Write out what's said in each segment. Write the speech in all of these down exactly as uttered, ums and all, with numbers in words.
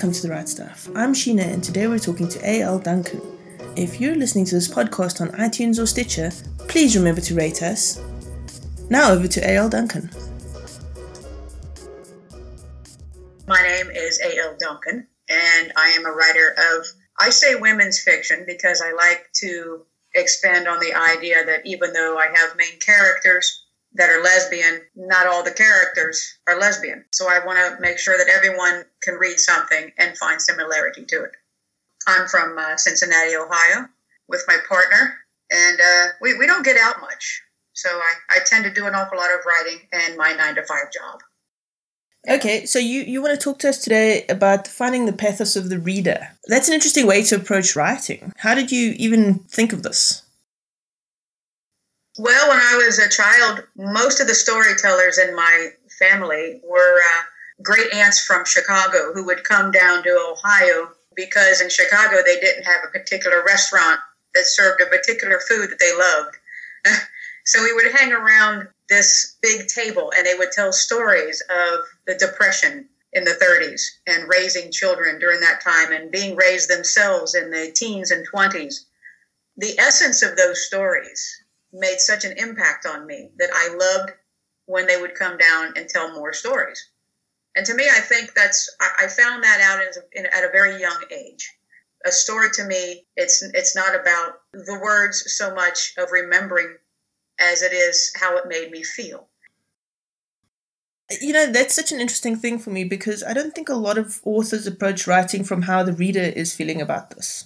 Welcome to The Write Stuff. I'm Sheena and today we're talking to A L. Duncan. If you're listening to this podcast on iTunes or Stitcher, please remember to rate us. Now over to A L. Duncan. My name is A L. Duncan and I am a writer of, I say women's fiction because I like to expand on the idea that even though I have main characters that are lesbian, not all the characters are lesbian. So I want to make sure that everyone can read something and find similarity to it. I'm from uh, Cincinnati, Ohio, with my partner, and uh, we, we don't get out much. So I, I tend to do an awful lot of writing and my nine to five job. Okay, so you, you want to talk to us today about finding the pathos of the reader. That's an interesting way to approach writing. How did you even think of this? Well, when I was a child, most of the storytellers in my family were uh, great aunts from Chicago who would come down to Ohio because in Chicago they didn't have a particular restaurant that served a particular food that they loved. So we would hang around this big table and they would tell stories of the Depression in the thirties and raising children during that time and being raised themselves in the teens and twenties. The essence of those stories made such an impact on me that I loved when they would come down and tell more stories. And to me, I think that's, I, I found that out in, in, at a very young age. A story to me, it's it's not about the words so much of remembering as it is how it made me feel. You know, that's such an interesting thing for me because I don't think a lot of authors approach writing from how the reader is feeling about this.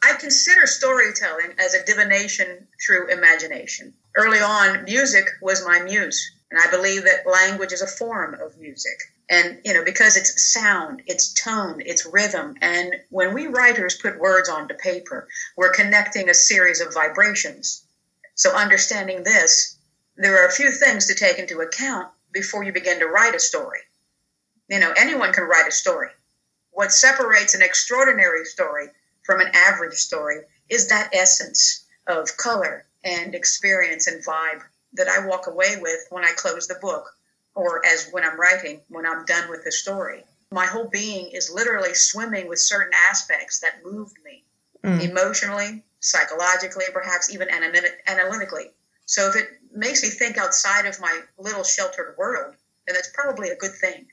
I consider storytelling as a divination through imagination. Early on, music was my muse, and I believe that language is a form of music. And, you know, because it's sound, it's tone, it's rhythm, and when we writers put words onto paper, we're connecting a series of vibrations. So understanding this, there are a few things to take into account before you begin to write a story. You know, anyone can write a story. What separates an extraordinary story from an average story is that essence of color and experience and vibe that I walk away with when I close the book or as when I'm writing, when I'm done with the story. My whole being is literally swimming with certain aspects that moved me mm. emotionally, psychologically, perhaps even analytically. So if it makes me think outside of my little sheltered world, then that's probably a good thing.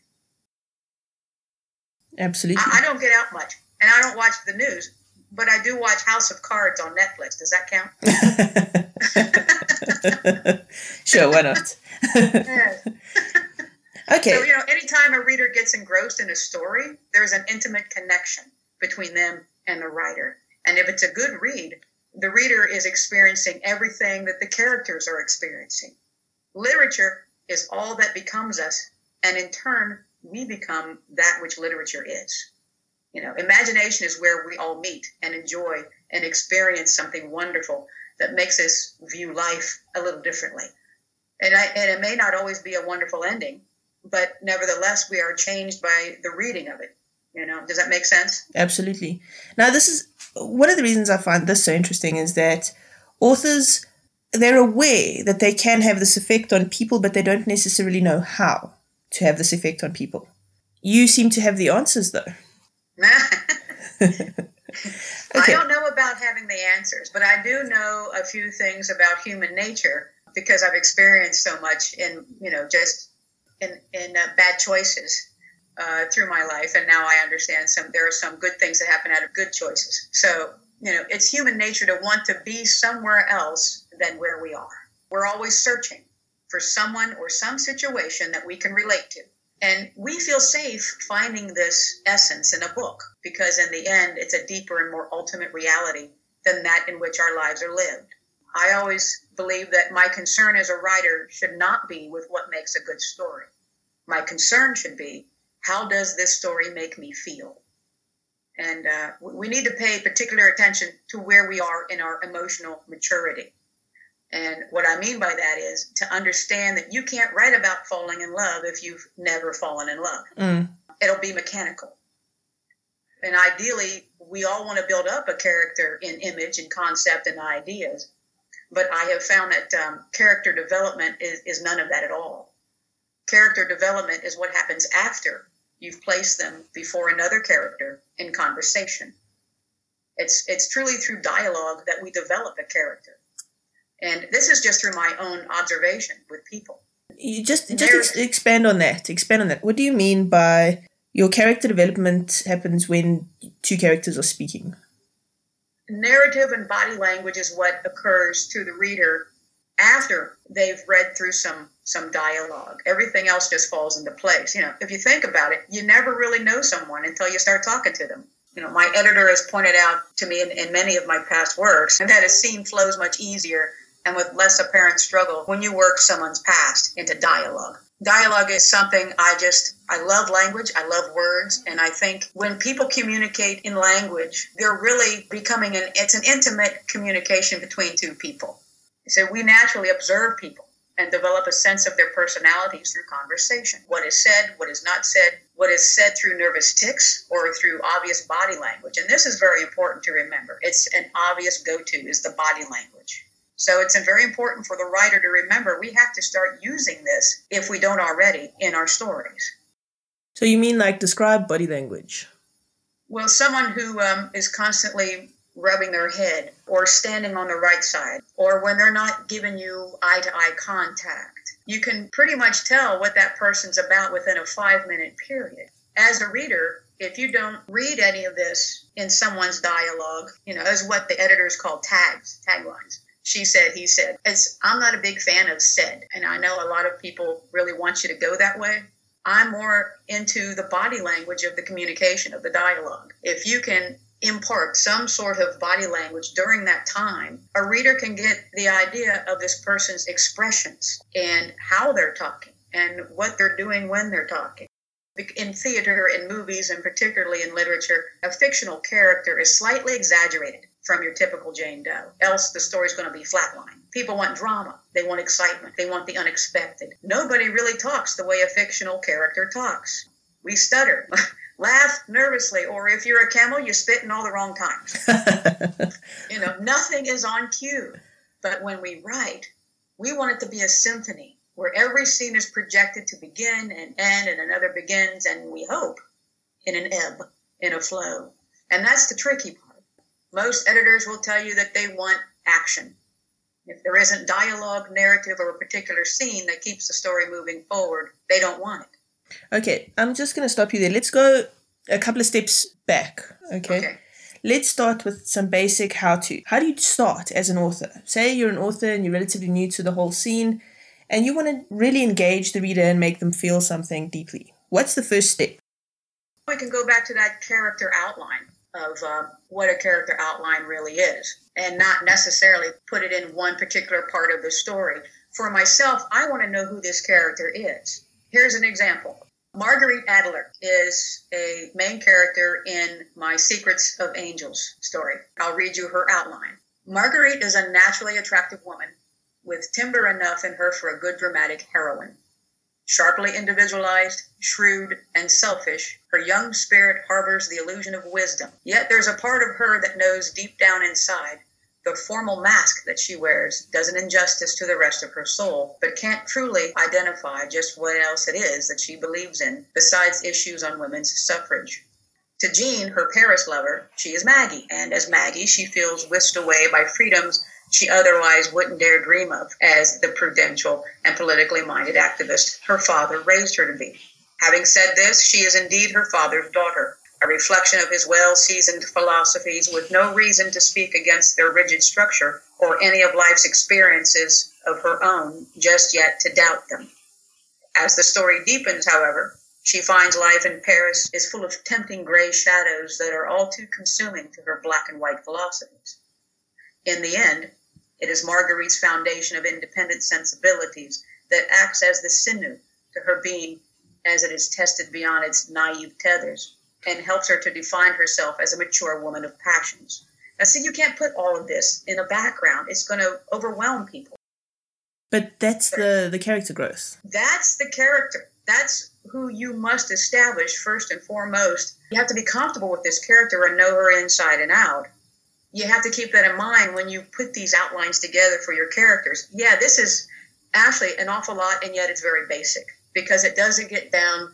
Absolutely. I, I don't get out much and I don't watch the news. But I do watch House of Cards on Netflix. Does that count? Sure, why not? Okay. So, you know, anytime a reader gets engrossed in a story, there's an intimate connection between them and the writer. And if it's a good read, the reader is experiencing everything that the characters are experiencing. Literature is all that becomes us, and in turn, we become that which literature is. You know, imagination is where we all meet and enjoy and experience something wonderful that makes us view life a little differently. And, I, and it may not always be a wonderful ending, but nevertheless, we are changed by the reading of it. You know, does that make sense? Absolutely. Now, this is one of the reasons I find this so interesting is that authors, they're aware that they can have this effect on people, but they don't necessarily know how to have this effect on people. You seem to have the answers, though. Okay. I don't know about having the answers, but I do know a few things about human nature because I've experienced so much in, you know, just in in uh, bad choices uh, through my life, and now I understand some. There are some good things that happen out of good choices. So, you know, it's human nature to want to be somewhere else than where we are. We're always searching for someone or some situation that we can relate to. And we feel safe finding this essence in a book because in the end, it's a deeper and more ultimate reality than that in which our lives are lived. I always believe that my concern as a writer should not be with what makes a good story. My concern should be, how does this story make me feel? And uh, we need to pay particular attention to where we are in our emotional maturity. And what I mean by that is to understand that you can't write about falling in love if you've never fallen in love. Mm. It'll be mechanical. And ideally, we all want to build up a character in image and concept and ideas. But I have found that um, character development is, is none of that at all. Character development is what happens after you've placed them before another character in conversation. It's it's truly through dialogue that we develop a character. And this is just through my own observation with people. You just just ex- expand on that. Expand on that. What do you mean by your character development happens when two characters are speaking? Narrative and body language is what occurs to the reader after they've read through some some dialogue. Everything else just falls into place. You know, if you think about it, you never really know someone until you start talking to them. You know, my editor has pointed out to me in, in many of my past works that a scene flows much easier and with less apparent struggle when you work someone's past into dialogue. Dialogue is something I just, I love language, I love words, and I think when people communicate in language, they're really becoming, an it's an intimate communication between two people. So we naturally observe people and develop a sense of their personalities through conversation. What is said, what is not said, what is said through nervous tics or through obvious body language. And this is very important to remember. It's an obvious go-to is the body language. So it's very important for the writer to remember we have to start using this, if we don't already, in our stories. So you mean like describe body language? Well, someone who um, is constantly rubbing their head or standing on the right side, or when they're not giving you eye-to-eye contact. You can pretty much tell what that person's about within a five-minute period. As a reader, if you don't read any of this in someone's dialogue, you know, is what the editors call tags, taglines. She said, he said. It's, I'm not a big fan of said, and I know a lot of people really want you to go that way. I'm more into the body language of the communication, of the dialogue. If you can impart some sort of body language during that time, a reader can get the idea of this person's expressions and how they're talking and what they're doing when they're talking. In theater, in movies, and particularly in literature, a fictional character is slightly exaggerated from your typical Jane Doe. Else the story's going to be flatline. People want drama. They want excitement. They want the unexpected. Nobody really talks the way a fictional character talks. We stutter, laugh nervously, or if you're a camel, you spit in all the wrong times. You know, nothing is on cue. But when we write, we want it to be a symphony where every scene is projected to begin and end and another begins, and we hope, in an ebb, in a flow. And that's the tricky part. Most editors will tell you that they want action. If there isn't dialogue, narrative, or a particular scene that keeps the story moving forward, they don't want it. Okay, I'm just going to stop you there. Let's go a couple of steps back, okay? Okay. Let's start with some basic how-to. How do you start as an author? Say you're an author and you're relatively new to the whole scene, and you want to really engage the reader and make them feel something deeply. What's the first step? We can go back to that character outline of uh, what a character outline really is, and not necessarily put it in one particular part of the story. For myself, I want to know who this character is. Here's an example. Marguerite Adler is a main character in my Secrets of Angels story. I'll read you her outline. Marguerite is a naturally attractive woman with timber enough in her for a good dramatic heroine. Sharply individualized, shrewd, and selfish, her young spirit harbors the illusion of wisdom. Yet there's a part of her that knows deep down inside the formal mask that she wears does an injustice to the rest of her soul, but can't truly identify just what else it is that she believes in besides issues on women's suffrage. To Jean, her Paris lover, she is Maggie, and as Maggie, she feels whisked away by freedoms she otherwise wouldn't dare dream of as the prudential and politically minded activist her father raised her to be. Having said this, she is indeed her father's daughter, a reflection of his well-seasoned philosophies with no reason to speak against their rigid structure or any of life's experiences of her own just yet to doubt them. As the story deepens, however, she finds life in Paris is full of tempting gray shadows that are all too consuming to her black and white philosophies. In the end, it is Marguerite's foundation of independent sensibilities that acts as the sinew to her being as it is tested beyond its naive tethers and helps her to define herself as a mature woman of passions. Now, see, you can't put all of this in a background. It's going to overwhelm people. But that's the, the character growth. That's the character. That's who you must establish first and foremost. You have to be comfortable with this character and know her inside and out. You have to keep that in mind when you put these outlines together for your characters. Yeah, this is actually an awful lot, and yet it's very basic because it doesn't get down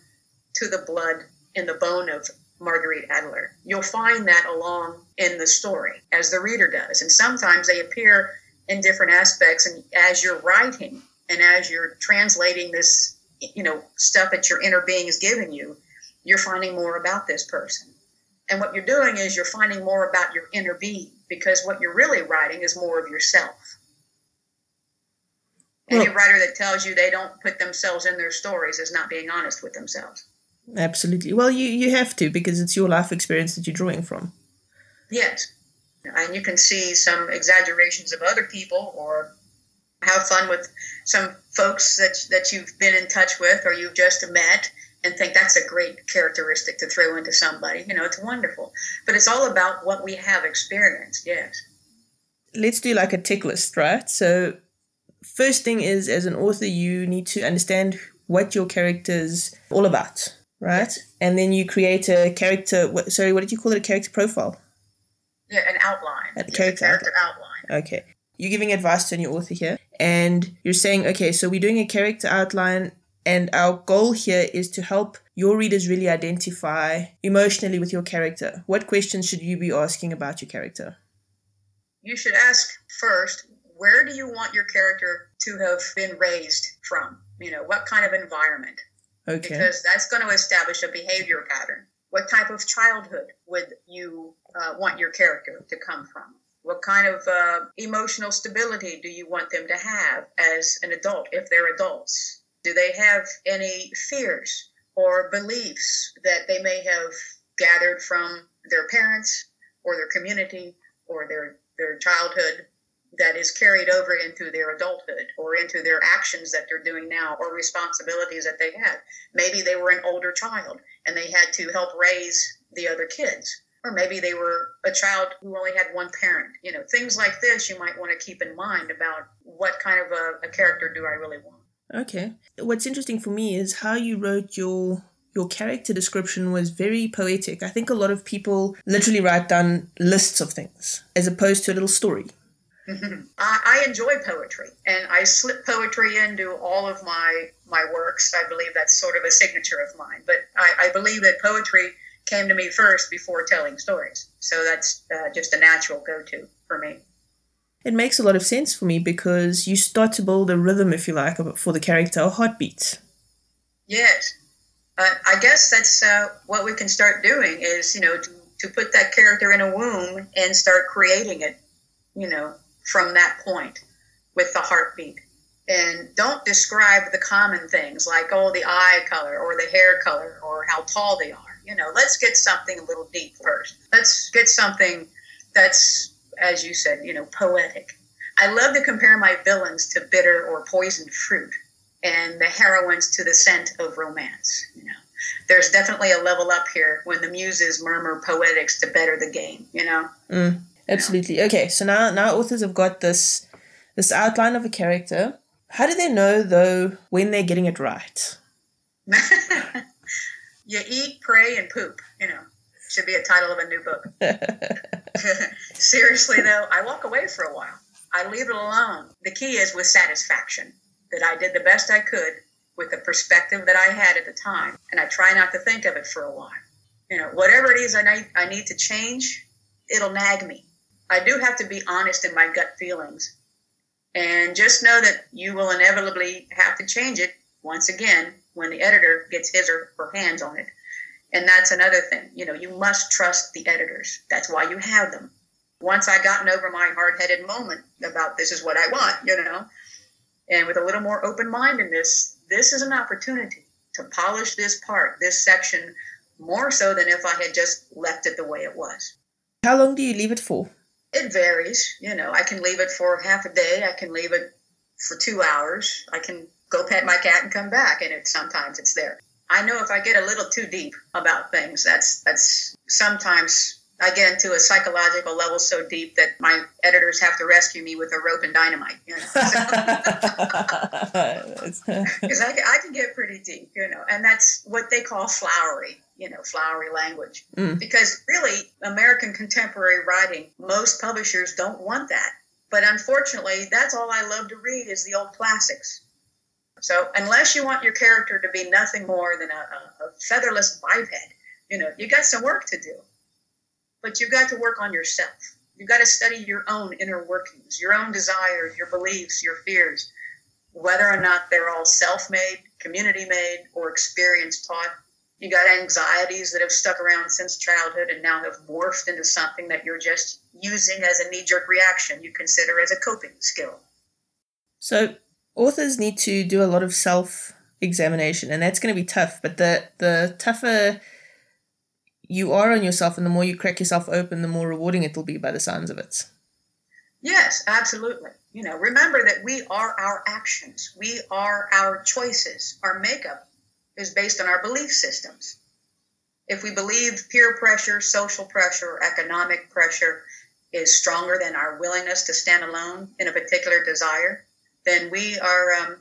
to the blood in the bone of Marguerite Adler. You'll find that along in the story, as the reader does. And sometimes they appear in different aspects, and as you're writing and as you're translating this, you know, stuff that your inner being is giving you, you're finding more about this person. And what you're doing is you're finding more about your inner being, because what you're really writing is more of yourself. Any well, writer that tells you they don't put themselves in their stories is not being honest with themselves. Absolutely. Well, you, you have to, because it's your life experience that you're drawing from. Yes. And you can see some exaggerations of other people, or have fun with some folks that that you've been in touch with or you've just met, and think that's a great characteristic to throw into somebody. You know, it's wonderful. But it's all about what we have experienced, yes. Let's do like a tick list, right? So first thing is, as an author, you need to understand what your character's all about, right? Yes. And then you create a character, what, sorry, what did you call it? A character profile? Yeah, an outline. A character, yeah, a character outline. outline. Okay. You're giving advice to a new author here, and you're saying, okay, so we're doing a character outline, and our goal here is to help your readers really identify emotionally with your character. What questions should you be asking about your character? You should ask first, where do you want your character to have been raised from? You know, what kind of environment? Okay. Because that's going to establish a behavior pattern. What type of childhood would you uh, want your character to come from? What kind of uh, emotional stability do you want them to have as an adult, if they're adults? Do they have any fears or beliefs that they may have gathered from their parents or their community or their, their childhood that is carried over into their adulthood or into their actions that they're doing now or responsibilities that they had? Maybe they were an older child and they had to help raise the other kids. Or maybe they were a child who only had one parent. You know, things like this you might want to keep in mind about what kind of a, a character do I really want. Okay. What's interesting for me is how you wrote your your character description was very poetic. I think a lot of people literally write down lists of things as opposed to a little story. Mm-hmm. I, I enjoy poetry, and I slip poetry into all of my, my works. I believe that's sort of a signature of mine. But I, I believe that poetry came to me first before telling stories. So that's uh, just a natural go-to for me. It makes a lot of sense for me because you start to build a rhythm, if you like, for the character, a heartbeat. Yes. Uh, I guess that's uh, what we can start doing is, you know, to, to put that character in a womb and start creating it, you know, from that point with the heartbeat. And don't describe the common things like, oh, the eye color or the hair color or how tall they are. You know, let's get something a little deep first. Let's get something that's, as you said, you know, poetic. I love to compare my villains to bitter or poisoned fruit and the heroines to the scent of romance. You know, there's definitely a level up here when the muses murmur poetics to better the game, you know? Mm, absolutely. You know? Okay, so now, now authors have got this this outline of a character. How do they know, though, when they're getting it right? You eat, pray, and poop, you know. Should be a title of a new book. Seriously, though, I walk away for a while. I leave it alone. The key is with satisfaction, that I did the best I could with the perspective that I had at the time, and I try not to think of it for a while. You know, whatever it is I need, I need to change, it'll nag me. I do have to be honest in my gut feelings, and just know that you will inevitably have to change it once again when the editor gets his or her hands on it. And that's another thing. You know, you must trust the editors. That's why you have them. Once I gotten over my hard-headed moment about this is what I want, you know, and with a little more open-mindedness, this is an opportunity to polish this part, this section, more so than if I had just left it the way it was. How long do you leave it for? It varies. You know, I can leave it for half a day. I can leave it for two hours. I can go pet my cat and come back, and it, sometimes it's there. I know if I get a little too deep about things, that's that's sometimes I get into a psychological level so deep that my editors have to rescue me with a rope and dynamite, you know. Because I, I can get pretty deep, you know, and that's what they call flowery, you know, flowery language. Mm. Because really, American contemporary writing, most publishers don't want that. But unfortunately, that's all I love to read is the old classics. So unless you want your character to be nothing more than a, a featherless biped, You know, you got some work to do, but you've got to work on yourself. You've got to study your own inner workings, your own desires, your beliefs, your fears, whether or not they're all self-made, community-made, or experience-taught. You got anxieties that have stuck around since childhood and now have morphed into something that you're just using as a knee-jerk reaction you consider as a coping skill. So authors need to do a lot of self-examination, and that's going to be tough, but the, the tougher you are on yourself and the more you crack yourself open, the more rewarding it will be by the sounds of it. Yes, absolutely. You know, remember that we are our actions. We are our choices. Our makeup is based on our belief systems. If we believe peer pressure, social pressure, economic pressure is stronger than our willingness to stand alone in a particular desire, then we are um,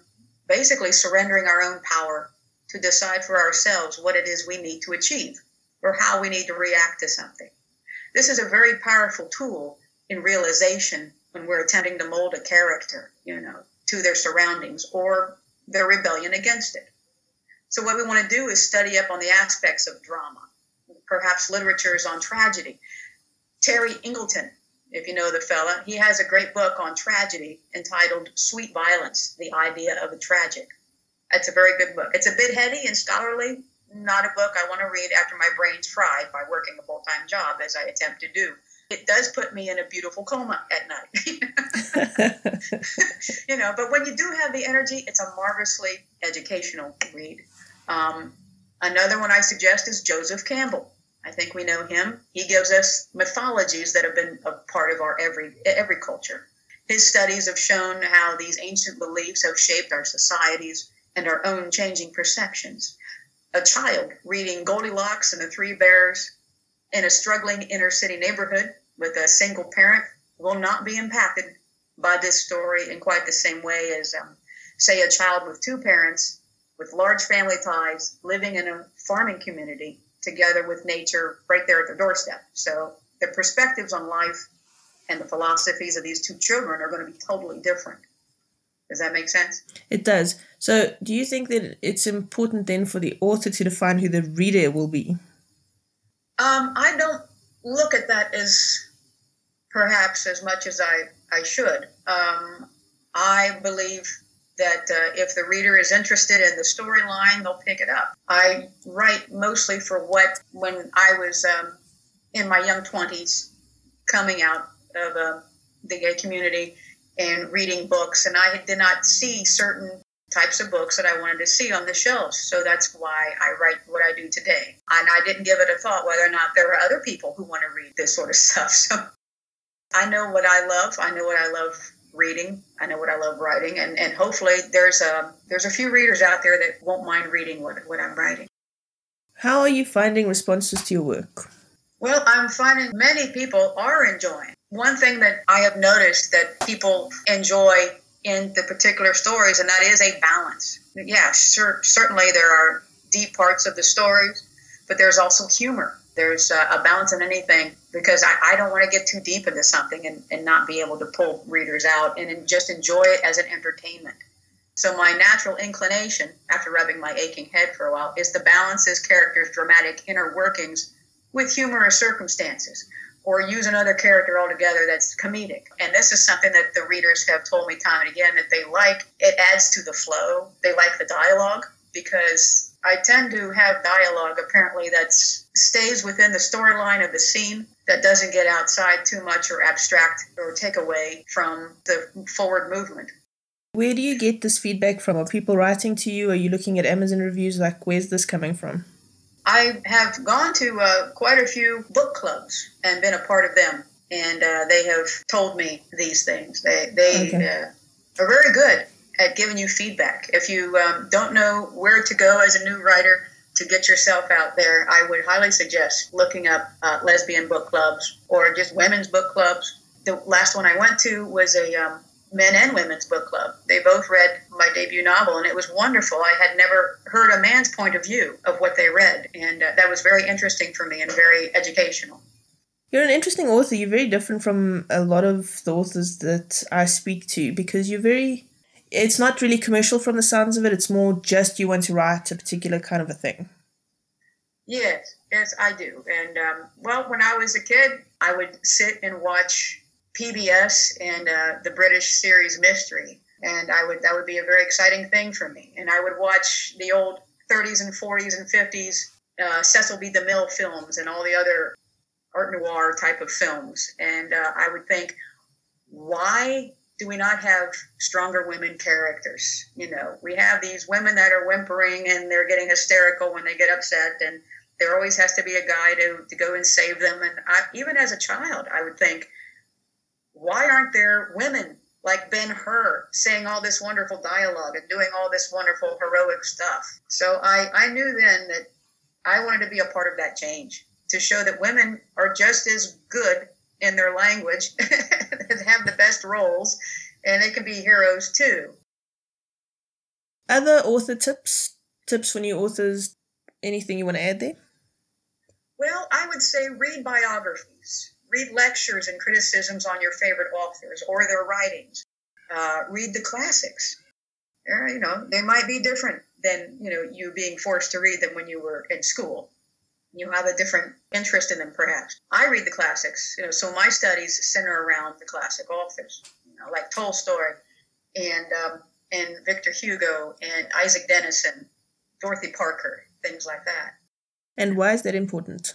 basically surrendering our own power to decide for ourselves what it is we need to achieve or how we need to react to something. This is a very powerful tool in realization when we're attempting to mold a character, you know, to their surroundings or their rebellion against it. So what we want to do is study up on the aspects of drama, perhaps literatures on tragedy. Terry Eagleton, if you know the fella, he has a great book on tragedy entitled Sweet Violence, The Idea of a Tragic. That's a very good book. It's a bit heady and scholarly, not a book I want to read after my brain's fried by working a full-time job, as I attempt to do. It does put me in a beautiful coma at night. You know, but when you do have the energy, it's a marvelously educational read. Um, another one I suggest is Joseph Campbell. I think we know him. He gives us mythologies that have been a part of our every every culture. His studies have shown how these ancient beliefs have shaped our societies and our own changing perceptions. A child reading Goldilocks and the Three Bears in a struggling inner city neighborhood with a single parent will not be impacted by this story in quite the same way as, um, say, a child with two parents, with large family ties, living in a farming community together with nature right there at their doorstep. So the perspectives on life and the philosophies of these two children are going to be totally different. Does that make sense? It does. So do you think that it's important then for the author to define who the reader will be? Um, I don't look at that as perhaps as much as I, I should. Um, I believe that uh, if the reader is interested in the storyline, they'll pick it up. I write mostly for what, when I was um, in my young twenties, coming out of uh, the gay community and reading books, and I did not see certain types of books that I wanted to see on the shelves. So that's why I write what I do today. And I didn't give it a thought whether or not there are other people who want to read this sort of stuff. So I know what I love. I know what I love reading. I know what I love writing. And and hopefully there's a, there's a few readers out there that won't mind reading what, what I'm writing. How are you finding responses to your work? Well, I'm finding many people are enjoying. One thing that I have noticed that people enjoy in the particular stories, and that is a balance. Yeah, sure, certainly there are deep parts of the stories, but there's also humor. There's a balance in anything, because I, I don't want to get too deep into something and, and not be able to pull readers out and just enjoy it as an entertainment. So my natural inclination, after rubbing my aching head for a while, is to balance this character's dramatic inner workings with humorous circumstances, or use another character altogether that's comedic. And this is something that the readers have told me time and again that they like. It adds to the flow. They like the dialogue, because I tend to have dialogue apparently that stays within the storyline of the scene, that doesn't get outside too much or abstract or take away from the forward movement. Where do you get this feedback from? Are people writing to you? Are you looking at Amazon reviews? Like, where's this coming from? I have gone to uh, quite a few book clubs and been a part of them, and uh, they have told me these things. They they okay. uh, are very good at giving you feedback. If you um, don't know where to go as a new writer to get yourself out there, I would highly suggest looking up uh, lesbian book clubs or just women's book clubs. The last one I went to was a um, men and women's book club. They both read my debut novel, and it was wonderful. I had never heard a man's point of view of what they read, and uh, that was very interesting for me and very educational. You're an interesting author. You're very different from a lot of the authors that I speak to, because you're very, it's not really commercial from the sounds of it. It's more just you want to write a particular kind of a thing. Yes, yes, I do. And, um, well, when I was a kid, I would sit and watch P B S and uh, the British series Mystery. And I would that would be a very exciting thing for me. And I would watch the old thirties and forties and fifties uh, Cecil B. DeMille films and all the other art noir type of films. And uh, I would think, why do we not have stronger women characters? You know, we have these women that are whimpering and they're getting hysterical when they get upset, and there always has to be a guy to, to go and save them. And I, even as a child, I would think, why aren't there women like Ben-Hur saying all this wonderful dialogue and doing all this wonderful heroic stuff? So I, I knew then that I wanted to be a part of that change, to show that women are just as good in their language and have the best roles, and they can be heroes too. Other author tips? Tips for new authors? Anything you want to add there? Well, I would say read biographies. Read lectures and criticisms on your favorite authors or their writings. Uh, read the classics. They're, you know, they might be different than, you know, you being forced to read them when you were in school. You have a different interest in them, perhaps. I read the classics, you know, so my studies center around the classic authors, you know, like Tolstoy and um, and Victor Hugo and Isaac Denison, Dorothy Parker, things like that. And why is that important?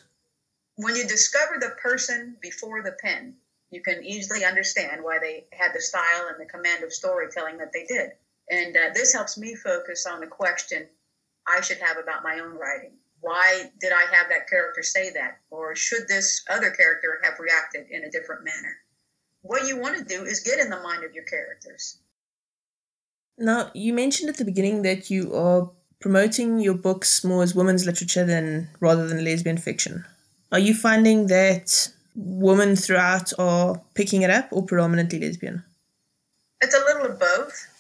When you discover the person before the pen, you can easily understand why they had the style and the command of storytelling that they did. And uh, this helps me focus on the question I should have about my own writing. Why did I have that character say that? Or should this other character have reacted in a different manner? What you want to do is get in the mind of your characters. Now, you mentioned at the beginning that you are promoting your books more as women's literature than rather than lesbian fiction. Are you finding that women throughout are picking it up, or predominantly lesbian? It's a little of both.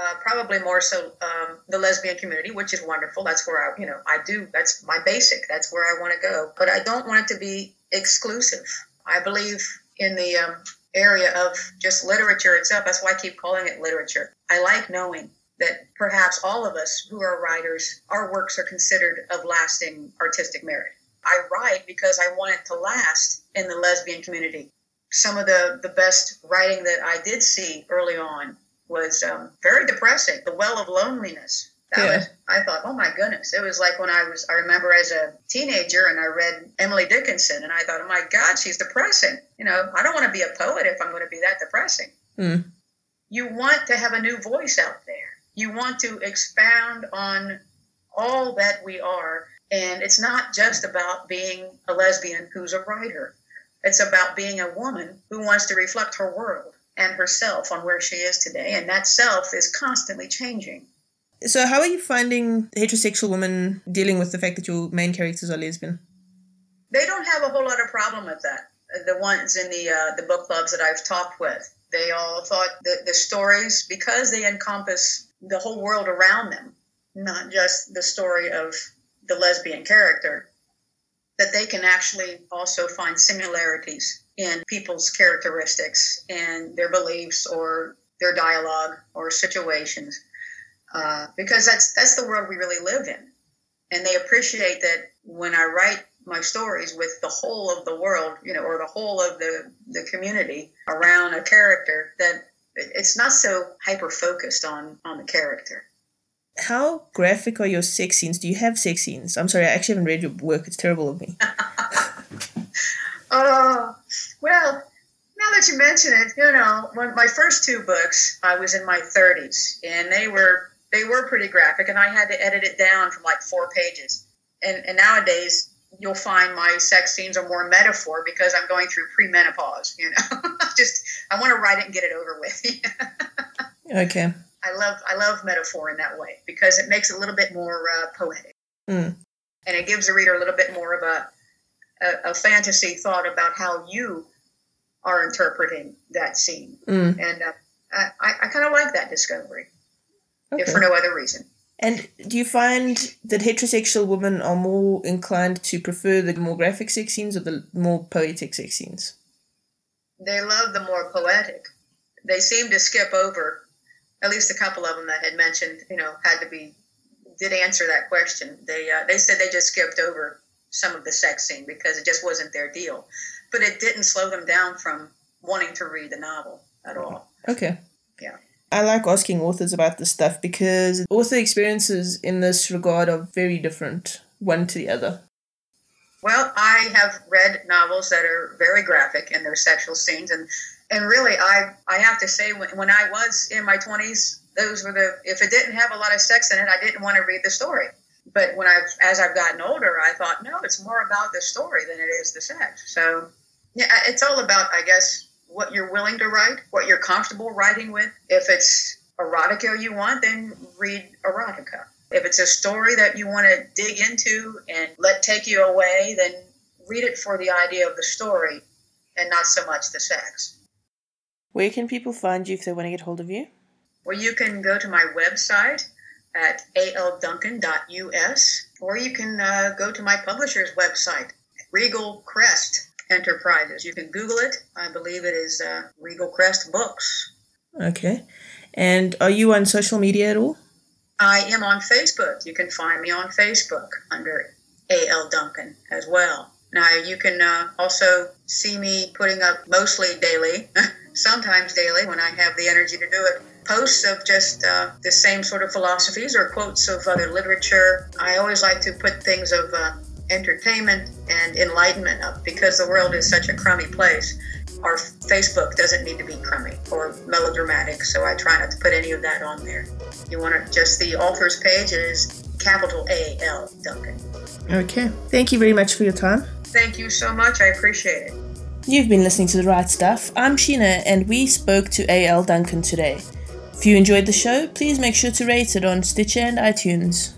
Uh, probably more so um, the lesbian community, which is wonderful. That's where I, you know, I do. That's my basic. That's where I want to go. But I don't want it to be exclusive. I believe in the um, area of just literature itself. That's why I keep calling it literature. I like knowing that perhaps all of us who are writers, our works are considered of lasting artistic merit. I write because I want it to last in the lesbian community. Some of the, the best writing that I did see early on was um, very depressing. The Well of Loneliness. That yeah. was, I thought, oh my goodness. It was like when I was, I remember as a teenager and I read Emily Dickinson and I thought, oh my God, she's depressing. You know, I don't want to be a poet if I'm going to be that depressing. Mm. You want to have a new voice out there. You want to expound on all that we are. And it's not just about being a lesbian who's a writer. It's about being a woman who wants to reflect her world and herself on where she is today. And that self is constantly changing. So how are you finding heterosexual women dealing with the fact that your main characters are lesbian? They don't have a whole lot of problem with that. The ones in the uh, the book clubs that I've talked with, they all thought that the stories, because they encompass the whole world around them, not just the story of the lesbian character, that they can actually also find similarities in people's characteristics and their beliefs or their dialogue or situations, uh, because that's that's the world we really live in. And they appreciate that when I write my stories with the whole of the world, you know, or the whole of the, the community around a character, that it's not so hyper-focused on, on the character. How graphic are your sex scenes? Do you have sex scenes? I'm sorry, I actually haven't read your work. It's terrible of me. Oh, well, now that you mention it, you know, when my first two books, I was in my thirties, and they were they were pretty graphic, and I had to edit it down from like four pages. And, and nowadays, you'll find my sex scenes are more metaphor because I'm going through premenopause. You know, just I want to write it and get it over with. Okay. I love I love metaphor in that way because it makes it a little bit more uh, poetic, mm. and it gives the reader a little bit more of a, a a fantasy thought about how you are interpreting that scene, mm. and uh, I I kind of like that discovery, okay. if for no other reason. And do you find that heterosexual women are more inclined to prefer the more graphic sex scenes or the more poetic sex scenes? They love the more poetic. They seem to skip over at least a couple of them that had mentioned, you know, had to be did answer that question. They uh, they said they just skipped over some of the sex scene because it just wasn't their deal. But it didn't slow them down from wanting to read the novel at all. Okay. Yeah. I like asking authors about this stuff because author experiences in this regard are very different one to the other. Well, I have read novels that are very graphic in their sexual scenes. And, and really, I, I have to say, when, when I was in my twenties, those were the, if it didn't have a lot of sex in it, I didn't want to read the story. But when I've, as I've gotten older, I thought, no, it's more about the story than it is the sex. So yeah, it's all about, I guess, what you're willing to write, what you're comfortable writing with. If it's erotica you want, then read erotica. If it's a story that you want to dig into and let take you away, then read it for the idea of the story and not so much the sex. Where can people find you if they want to get hold of you? Well, you can go to my website at a l duncan dot u s, or you can uh, go to my publisher's website, Regal Crest Enterprises. You can Google it. I believe it is uh, Regal Crest Books. Okay. And are you on social media at all? I am on Facebook. You can find me on Facebook under A L. Duncan as well. Now, you can uh, also see me putting up mostly daily, sometimes daily when I have the energy to do it, posts of just uh, the same sort of philosophies or quotes of other literature. I always like to put things of uh, entertainment and enlightenment up because the world is such a crummy place. Our Facebook doesn't need to be crummy or melodramatic, so I try not to put any of that on there. You want to just the author's page, it is capital A L. Duncan. Okay. Thank you very much for your time. Thank you so much. I appreciate it. You've been listening to The Write Stuff. I'm Sheena, and we spoke to A L. Duncan today. If you enjoyed the show, please make sure to rate it on Stitcher and iTunes.